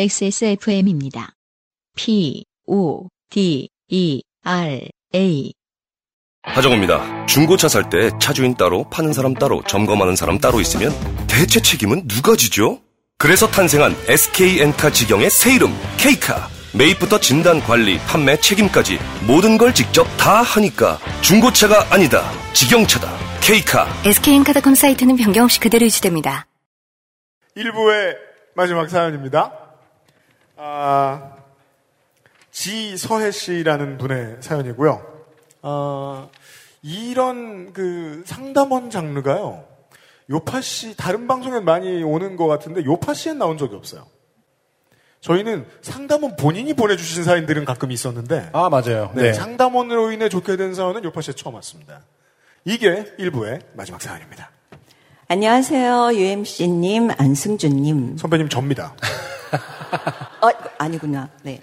XSFM입니다. PODERA 하정우입니다. 중고차 살 때 차주인 따로, 파는 사람 따로, 점검하는 사람 따로 있으면 대체 책임은 누가 지죠? 그래서 탄생한 SK엔카 직영의 새 이름 K카. 매입부터 진단, 관리, 판매, 책임까지 모든 걸 직접 다 하니까 중고차가 아니다. 직영차다. K카. SK엔카닷컴 사이트는 변경 없이 그대로 유지됩니다. 1부의 마지막 사연입니다. 지서혜 씨라는 분의 사연이고요. 이런 그 상담원 장르가요. 요파 씨 다른 방송엔 많이 오는 것 같은데 요파 씨엔 나온 적이 없어요. 저희는 상담원 본인이 보내주신 사연들은 가끔 있었는데 아 맞아요. 네. 상담원으로 인해 좋게 된 사연은 요파 씨에 처음 왔습니다. 이게 1부의 마지막 사연입니다. 안녕하세요. UMC님, 안승준님. 선배님 접니다. 아니구나. 네.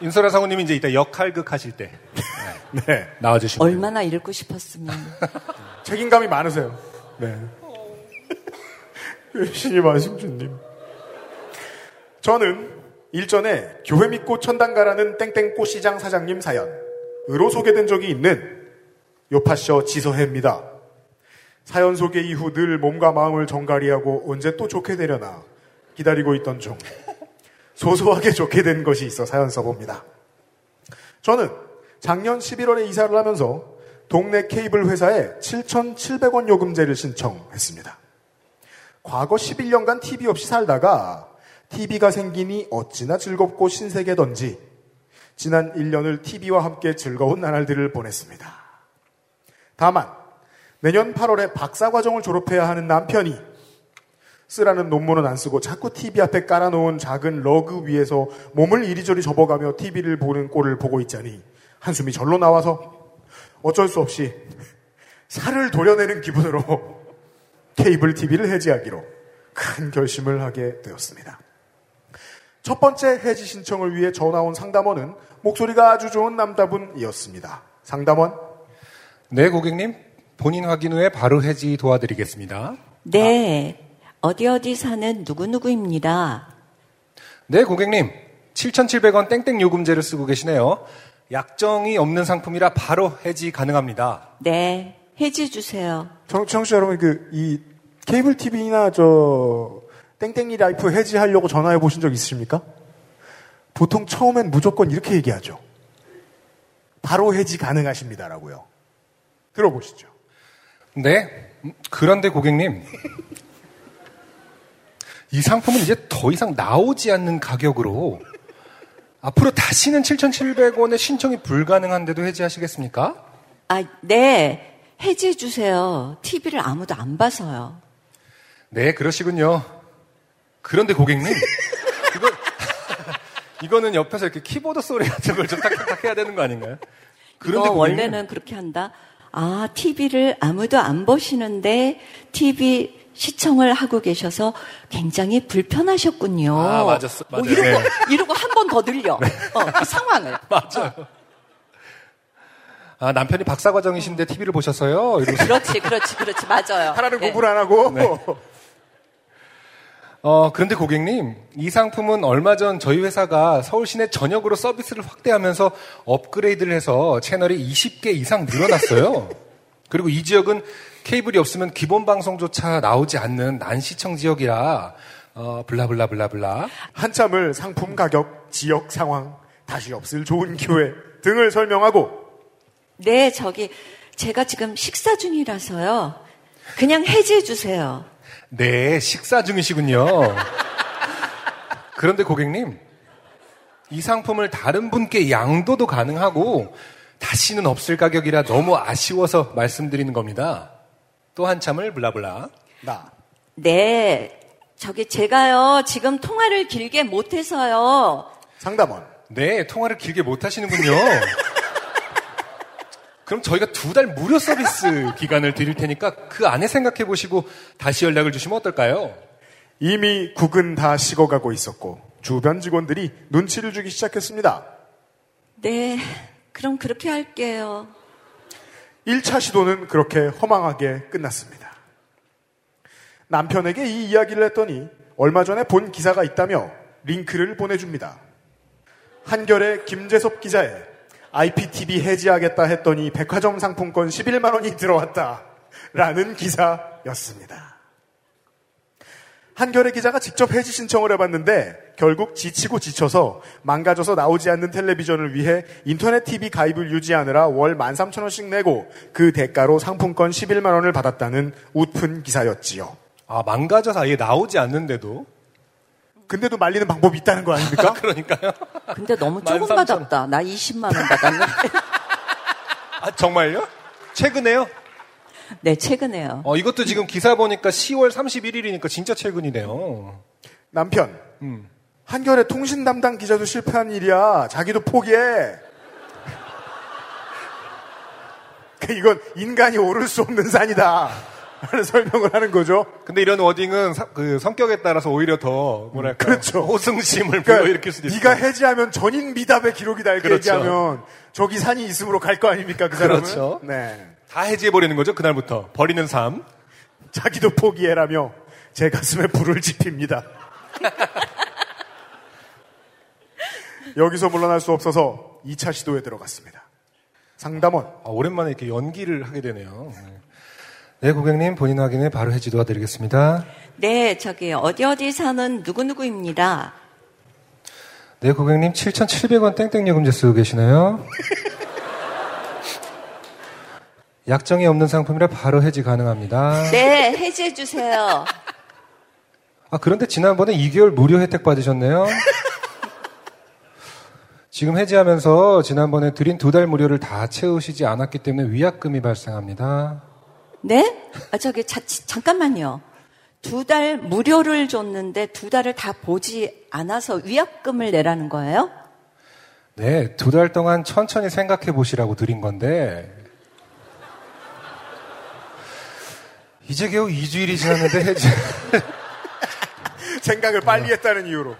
인솔아 성우님이 이제 이따 역할극 하실 때 네. 나와주시면 얼마나 읽고 싶었으면. 책임감이 많으세요. 네. UMC님, 안승준님. 저는 일전에 교회 믿고 천당 가라는 땡땡꽃시장 사장님 사연으로 소개된 적이 있는 요파쇼 지서혜입니다. 사연 소개 이후 늘 몸과 마음을 정갈이하고 언제 또 좋게 되려나 기다리고 있던 중 소소하게 좋게 된 것이 있어 사연 써봅니다. 저는 작년 11월에 이사를 하면서 동네 케이블 회사에 7,700원 요금제를 신청했습니다. 과거 11년간 TV 없이 살다가 TV가 생기니 어찌나 즐겁고 신세계던지 지난 1년을 TV와 함께 즐거운 나날들을 보냈습니다. 다만 내년 8월에 박사과정을 졸업해야 하는 남편이 쓰라는 논문은 안 쓰고 자꾸 TV 앞에 깔아놓은 작은 러그 위에서 몸을 이리저리 접어가며 TV를 보는 꼴을 보고 있자니 한숨이 절로 나와서 어쩔 수 없이 살을 도려내는 기분으로 케이블 TV를 해지하기로 큰 결심을 하게 되었습니다. 첫 번째 해지 신청을 위해 전화온 상담원은 목소리가 아주 좋은 남자분이었습니다. 상담원. 네, 고객님. 본인 확인 후에 바로 해지 도와드리겠습니다. 네. 어디 사는 누구누구입니다. 네, 고객님. 7,700원 땡땡 요금제를 쓰고 계시네요. 약정이 없는 상품이라 바로 해지 가능합니다. 네. 해지 주세요. 청취자 여러분, 이 케이블 TV나 땡땡이 라이프 해지하려고 전화해 보신 적 있으십니까? 보통 처음엔 무조건 이렇게 얘기하죠. 바로 해지 가능하십니다라고요. 들어보시죠. 네. 그런데 고객님. 이 상품은 이제 더 이상 나오지 않는 가격으로 앞으로 다시는 7,700원에 신청이 불가능한데도 해지하시겠습니까? 아, 네. 해지해 주세요. TV를 아무도 안 봐서요. 네, 그러시군요. 그런데 고객님, 이거는 옆에서 이렇게 키보드 소리 같은 걸 좀 딱딱딱 해야 되는 거 아닌가요? 그런데 고객님, 원래는 그렇게 한다. 아, TV를 아무도 안 보시는데 TV 시청을 하고 계셔서 굉장히 불편하셨군요. 아, 맞았어. 맞아요. 이러고 한 번 더 늘려. 네. 그 상황을. 맞아요. 아, 남편이 박사 과정이신데 TV를 보셔서요. 이러고. 그렇지. 맞아요. 하나를 네. 구분 안 하고. 네. 그런데 고객님, 이 상품은 얼마 전 저희 회사가 서울 시내 전역으로 서비스를 확대하면서 업그레이드를 해서 채널이 20개 이상 늘어났어요. 그리고 이 지역은 케이블이 없으면 기본 방송조차 나오지 않는 난시청 지역이라 블라블라블라블라 한참을 상품 가격, 지역 상황, 다시 없을 좋은 기회 등을 설명하고 네, 제가 지금 식사 중이라서요. 그냥 해지해 주세요. 네, 식사 중이시군요. 그런데 고객님, 이 상품을 다른 분께 양도도 가능하고 다시는 없을 가격이라 너무 아쉬워서 말씀드리는 겁니다. 또 한참을 블라블라. 나. 네, 제가요, 지금 통화를 길게 못해서요. 상담원. 네, 통화를 길게 못하시는군요. 그럼 저희가 2달 무료 서비스 기간을 드릴 테니까 그 안에 생각해 보시고 다시 연락을 주시면 어떨까요? 이미 국은 다 식어가고 있었고 주변 직원들이 눈치를 주기 시작했습니다. 네, 그럼 그렇게 할게요. 1차 시도는 그렇게 허망하게 끝났습니다. 남편에게 이 이야기를 했더니 얼마 전에 본 기사가 있다며 링크를 보내줍니다. 한겨레 김재섭 기자의 IPTV 해지하겠다 했더니 백화점 상품권 11만 원이 들어왔다 라는 기사였습니다. 한겨레 기자가 직접 해지 신청을 해봤는데 결국 지치고 지쳐서 망가져서 나오지 않는 텔레비전을 위해 인터넷 TV 가입을 유지하느라 월 13,000원씩 내고 그 대가로 상품권 11만 원을 받았다는 웃픈 기사였지요. 아, 망가져서 아예 나오지 않는데도? 근데도 말리는 방법이 있다는 거 아닙니까? 그러니까요. 근데 너무 조금 13,000원. 받았다. 나 20만 원 받았네. 아, 정말요? 최근에요? 네, 최근에요. 이것도 지금 기사 보니까 10월 31일이니까 진짜 최근이네요. 남편. 한겨레 통신 담당 기자도 실패한 일이야. 자기도 포기해. 이건 인간이 오를 수 없는 산이다 라는 설명을 하는 거죠. 근데 이런 워딩은 그 성격에 따라서 오히려 더 뭐랄까. 그렇죠. 호승심을 불러일으킬 수도 있어요. 네가 해지하면 전인 미답의 기록이다 이렇게 그렇죠. 얘기하면 저기 산이 있음으로 갈 거 아닙니까 그 사람은. 그렇죠. 네. 다 해지해버리는 거죠. 그날부터 버리는 삶. 자기도 포기해라며 제 가슴에 불을 지핍니다. 여기서 물러날 수 없어서 2차 시도에 들어갔습니다. 상담원. 오랜만에 이렇게 연기를 하게 되네요. 네, 고객님 본인 확인에 바로 해지 도와드리겠습니다. 네, 저기 어디 사는 누구누구입니다. 네, 고객님 7,700원 땡땡 요금제 쓰고 계시나요? 약정이 없는 상품이라 바로 해지 가능합니다. 네, 해지해 주세요. 아, 그런데 지난번에 2개월 무료 혜택 받으셨네요. 지금 해지하면서 지난번에 드린 2달 무료를 다 채우시지 않았기 때문에 위약금이 발생합니다. 네? 잠깐만요. 2달 무료를 줬는데 2달을 다 보지 않아서 위약금을 내라는 거예요? 네, 2달 동안 천천히 생각해 보시라고 드린 건데 이제 겨우 2주일이 지났는데 해지 생각을 빨리 했다는 이유로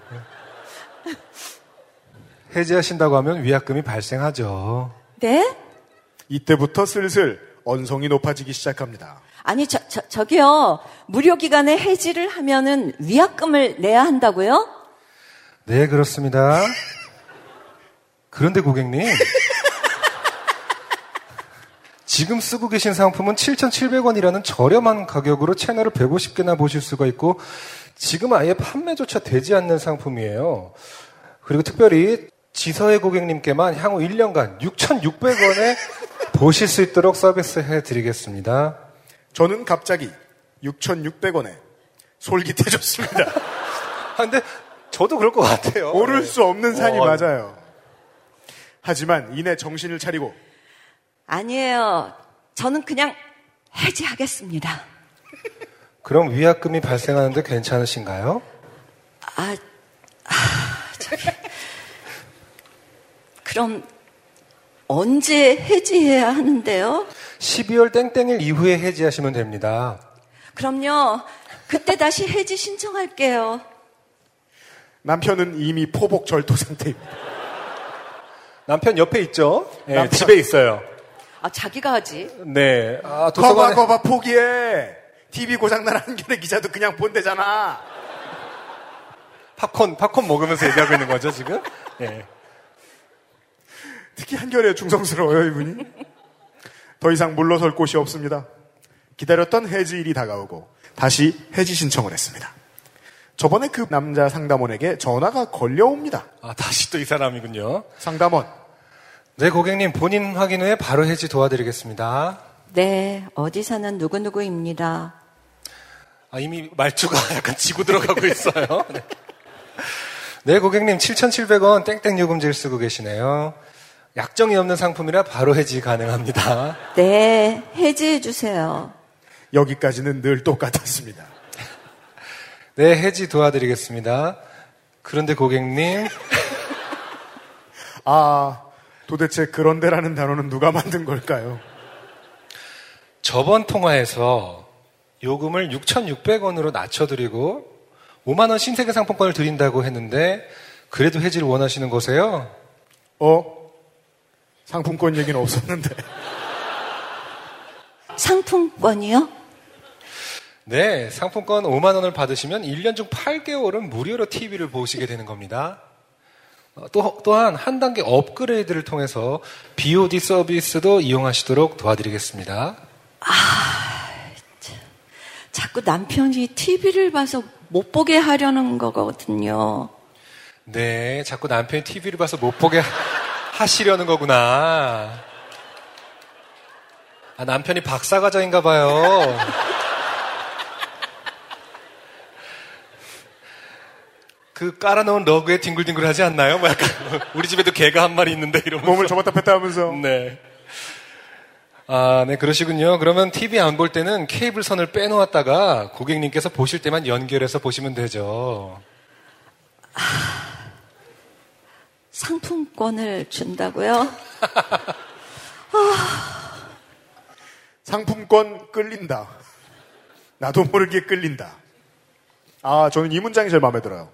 해지하신다고 하면 위약금이 발생하죠. 네? 이때부터 슬슬 언성이 높아지기 시작합니다. 아니 저기요 무료 기간에 해지를 하면은 위약금을 내야 한다고요? 네 그렇습니다. 그런데 고객님 지금 쓰고 계신 상품은 7,700원이라는 저렴한 가격으로 채널을 150개나 보실 수가 있고 지금 아예 판매조차 되지 않는 상품이에요. 그리고 특별히 지서혜 고객님께만 향후 1년간 6,600원에 보실 수 있도록 서비스해드리겠습니다. 저는 갑자기 6,600원에 솔깃해졌습니다. 근데 저도 그럴 것 같아요. 오를 수 없는 산이 맞아요. 하지만 이내 정신을 차리고 아니에요. 저는 그냥 해지하겠습니다. 그럼 위약금이 발생하는데 괜찮으신가요? 그럼 언제 해지해야 하는데요? 12월 땡땡일 이후에 해지하시면 됩니다. 그럼요. 그때 다시 해지 신청할게요. 남편은 이미 포복 절도 상태입니다. 남편 옆에 있죠? 네, 남편. 집에 있어요. 자기가 하지. 네. 도서관에... 거봐, 포기해. TV 고장난 한겨레 기자도 그냥 본대잖아. 팝콘 먹으면서 얘기하고 있는 거죠, 지금? 네. 특히 한겨레 중성스러워요, 이분이. 더 이상 물러설 곳이 없습니다. 기다렸던 해지일이 다가오고 다시 해지 신청을 했습니다. 저번에 그 남자 상담원에게 전화가 걸려옵니다. 다시 또 이 사람이군요. 상담원. 네, 고객님 본인 확인 후에 바로 해지 도와드리겠습니다. 네, 어디 사는 누구누구입니다. 이미 말투가 약간 지고 들어가고 있어요. 네, 고객님 7,700원 땡땡 요금제를 쓰고 계시네요. 약정이 없는 상품이라 바로 해지 가능합니다. 네, 해지해 주세요. 여기까지는 늘 똑같았습니다. 네, 해지 도와드리겠습니다. 그런데 고객님 도대체 그런데라는 단어는 누가 만든 걸까요? 저번 통화에서 요금을 6,600원으로 낮춰드리고 5만원 신세계 상품권을 드린다고 했는데 그래도 해지를 원하시는 거세요? 상품권 얘기는 없었는데. 상품권이요? 네, 상품권 5만 원을 받으시면 1년 중 8개월은 무료로 TV를 보시게 되는 겁니다. 또한 한 단계 업그레이드를 통해서 BOD 서비스도 이용하시도록 도와드리겠습니다. 아, 참. 자꾸 남편이 TV를 봐서 못 보게 하려는 거거든요. 네, 자꾸 남편이 TV를 봐서 못 보게 하시려는 거구나. 아, 남편이 박사과정인가 봐요. 그 깔아놓은 러그에 뒹굴뒹굴하지 않나요? 뭐 약간 우리 집에도 개가 한 마리 있는데 이러면서 몸을 접었다 뺐다 하면서. 네. 아, 네, 그러시군요. 그러면 TV 안 볼 때는 케이블 선을 빼놓았다가 고객님께서 보실 때만 연결해서 보시면 되죠. 아, 상품권을 준다고요? 아. 상품권 끌린다. 나도 모르게 끌린다. 아, 저는 이 문장이 제일 마음에 들어요.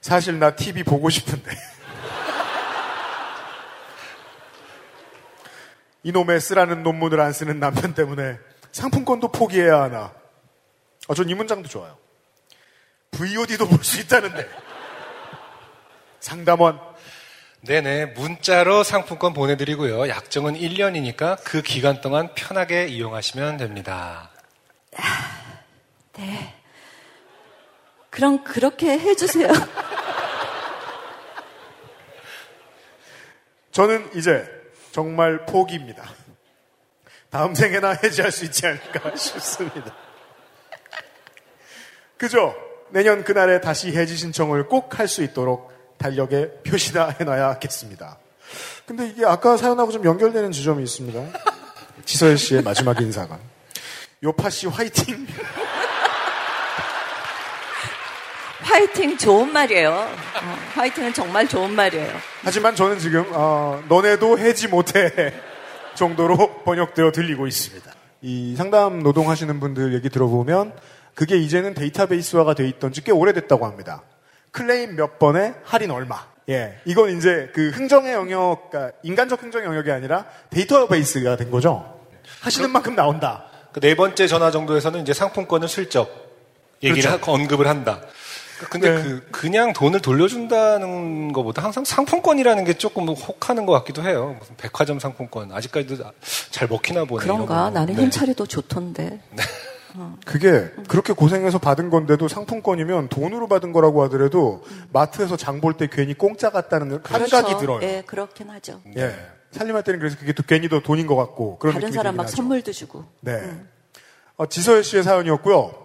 사실 나 TV 보고 싶은데 이놈의 쓰라는 논문을 안 쓰는 남편 때문에 상품권도 포기해야 하나. 아, 전 이 문장도 좋아요. VOD도 볼 수 있다는데. 상담원. 네네, 문자로 상품권 보내드리고요, 약정은 1년이니까 그 기간 동안 편하게 이용하시면 됩니다. 네, 그럼 그렇게 해주세요. 저는 이제 정말 포기입니다. 다음 생에나 해지할 수 있지 않을까 싶습니다. 그죠? 내년 그날에 다시 해지 신청을 꼭 할 수 있도록 달력에 표시나 해놔야겠습니다. 근데 이게 아까 사연하고 좀 연결되는 지점이 있습니다. 지서혜 씨의 마지막 인사가 요파 씨 화이팅! 화이팅 좋은 말이에요. 화이팅은 정말 좋은 말이에요. 하지만 저는 지금 너네도 해지 못해 정도로 번역되어 들리고 있습니다. 이 상담 노동하시는 분들 얘기 들어보면 그게 이제는 데이터베이스화가 돼 있던 지 꽤 오래됐다고 합니다. 클레임 몇 번에 할인 얼마. 예, 이건 이제 그 흥정의 영역, 그러니까 인간적 흥정의 영역이 아니라 데이터베이스가 된 거죠. 하시는 만큼 나온다. 그 네 번째 전화 정도에서는 이제 상품권을 슬쩍 얘기를 그렇죠. 언급을 한다. 근데 네. 그냥 돈을 돌려준다는 것보다 항상 상품권이라는 게 조금 혹하는 것 같기도 해요. 무슨 백화점 상품권. 아직까지도 잘 먹히나 보네. 그런가? 나는 네. 현찰이 더 좋던데. 네. 그게 그렇게 고생해서 받은 건데도 상품권이면 돈으로 받은 거라고 하더라도 마트에서 장 볼 때 괜히 공짜 같다는 그렇죠. 생각이 들어요. 예, 그렇긴 하죠. 예. 살림할 때는 그래서 그게 또 괜히 더 돈인 것 같고. 그런 다른 사람 막 하죠. 선물도 주고. 네. 지서혜 씨의 사연이었고요.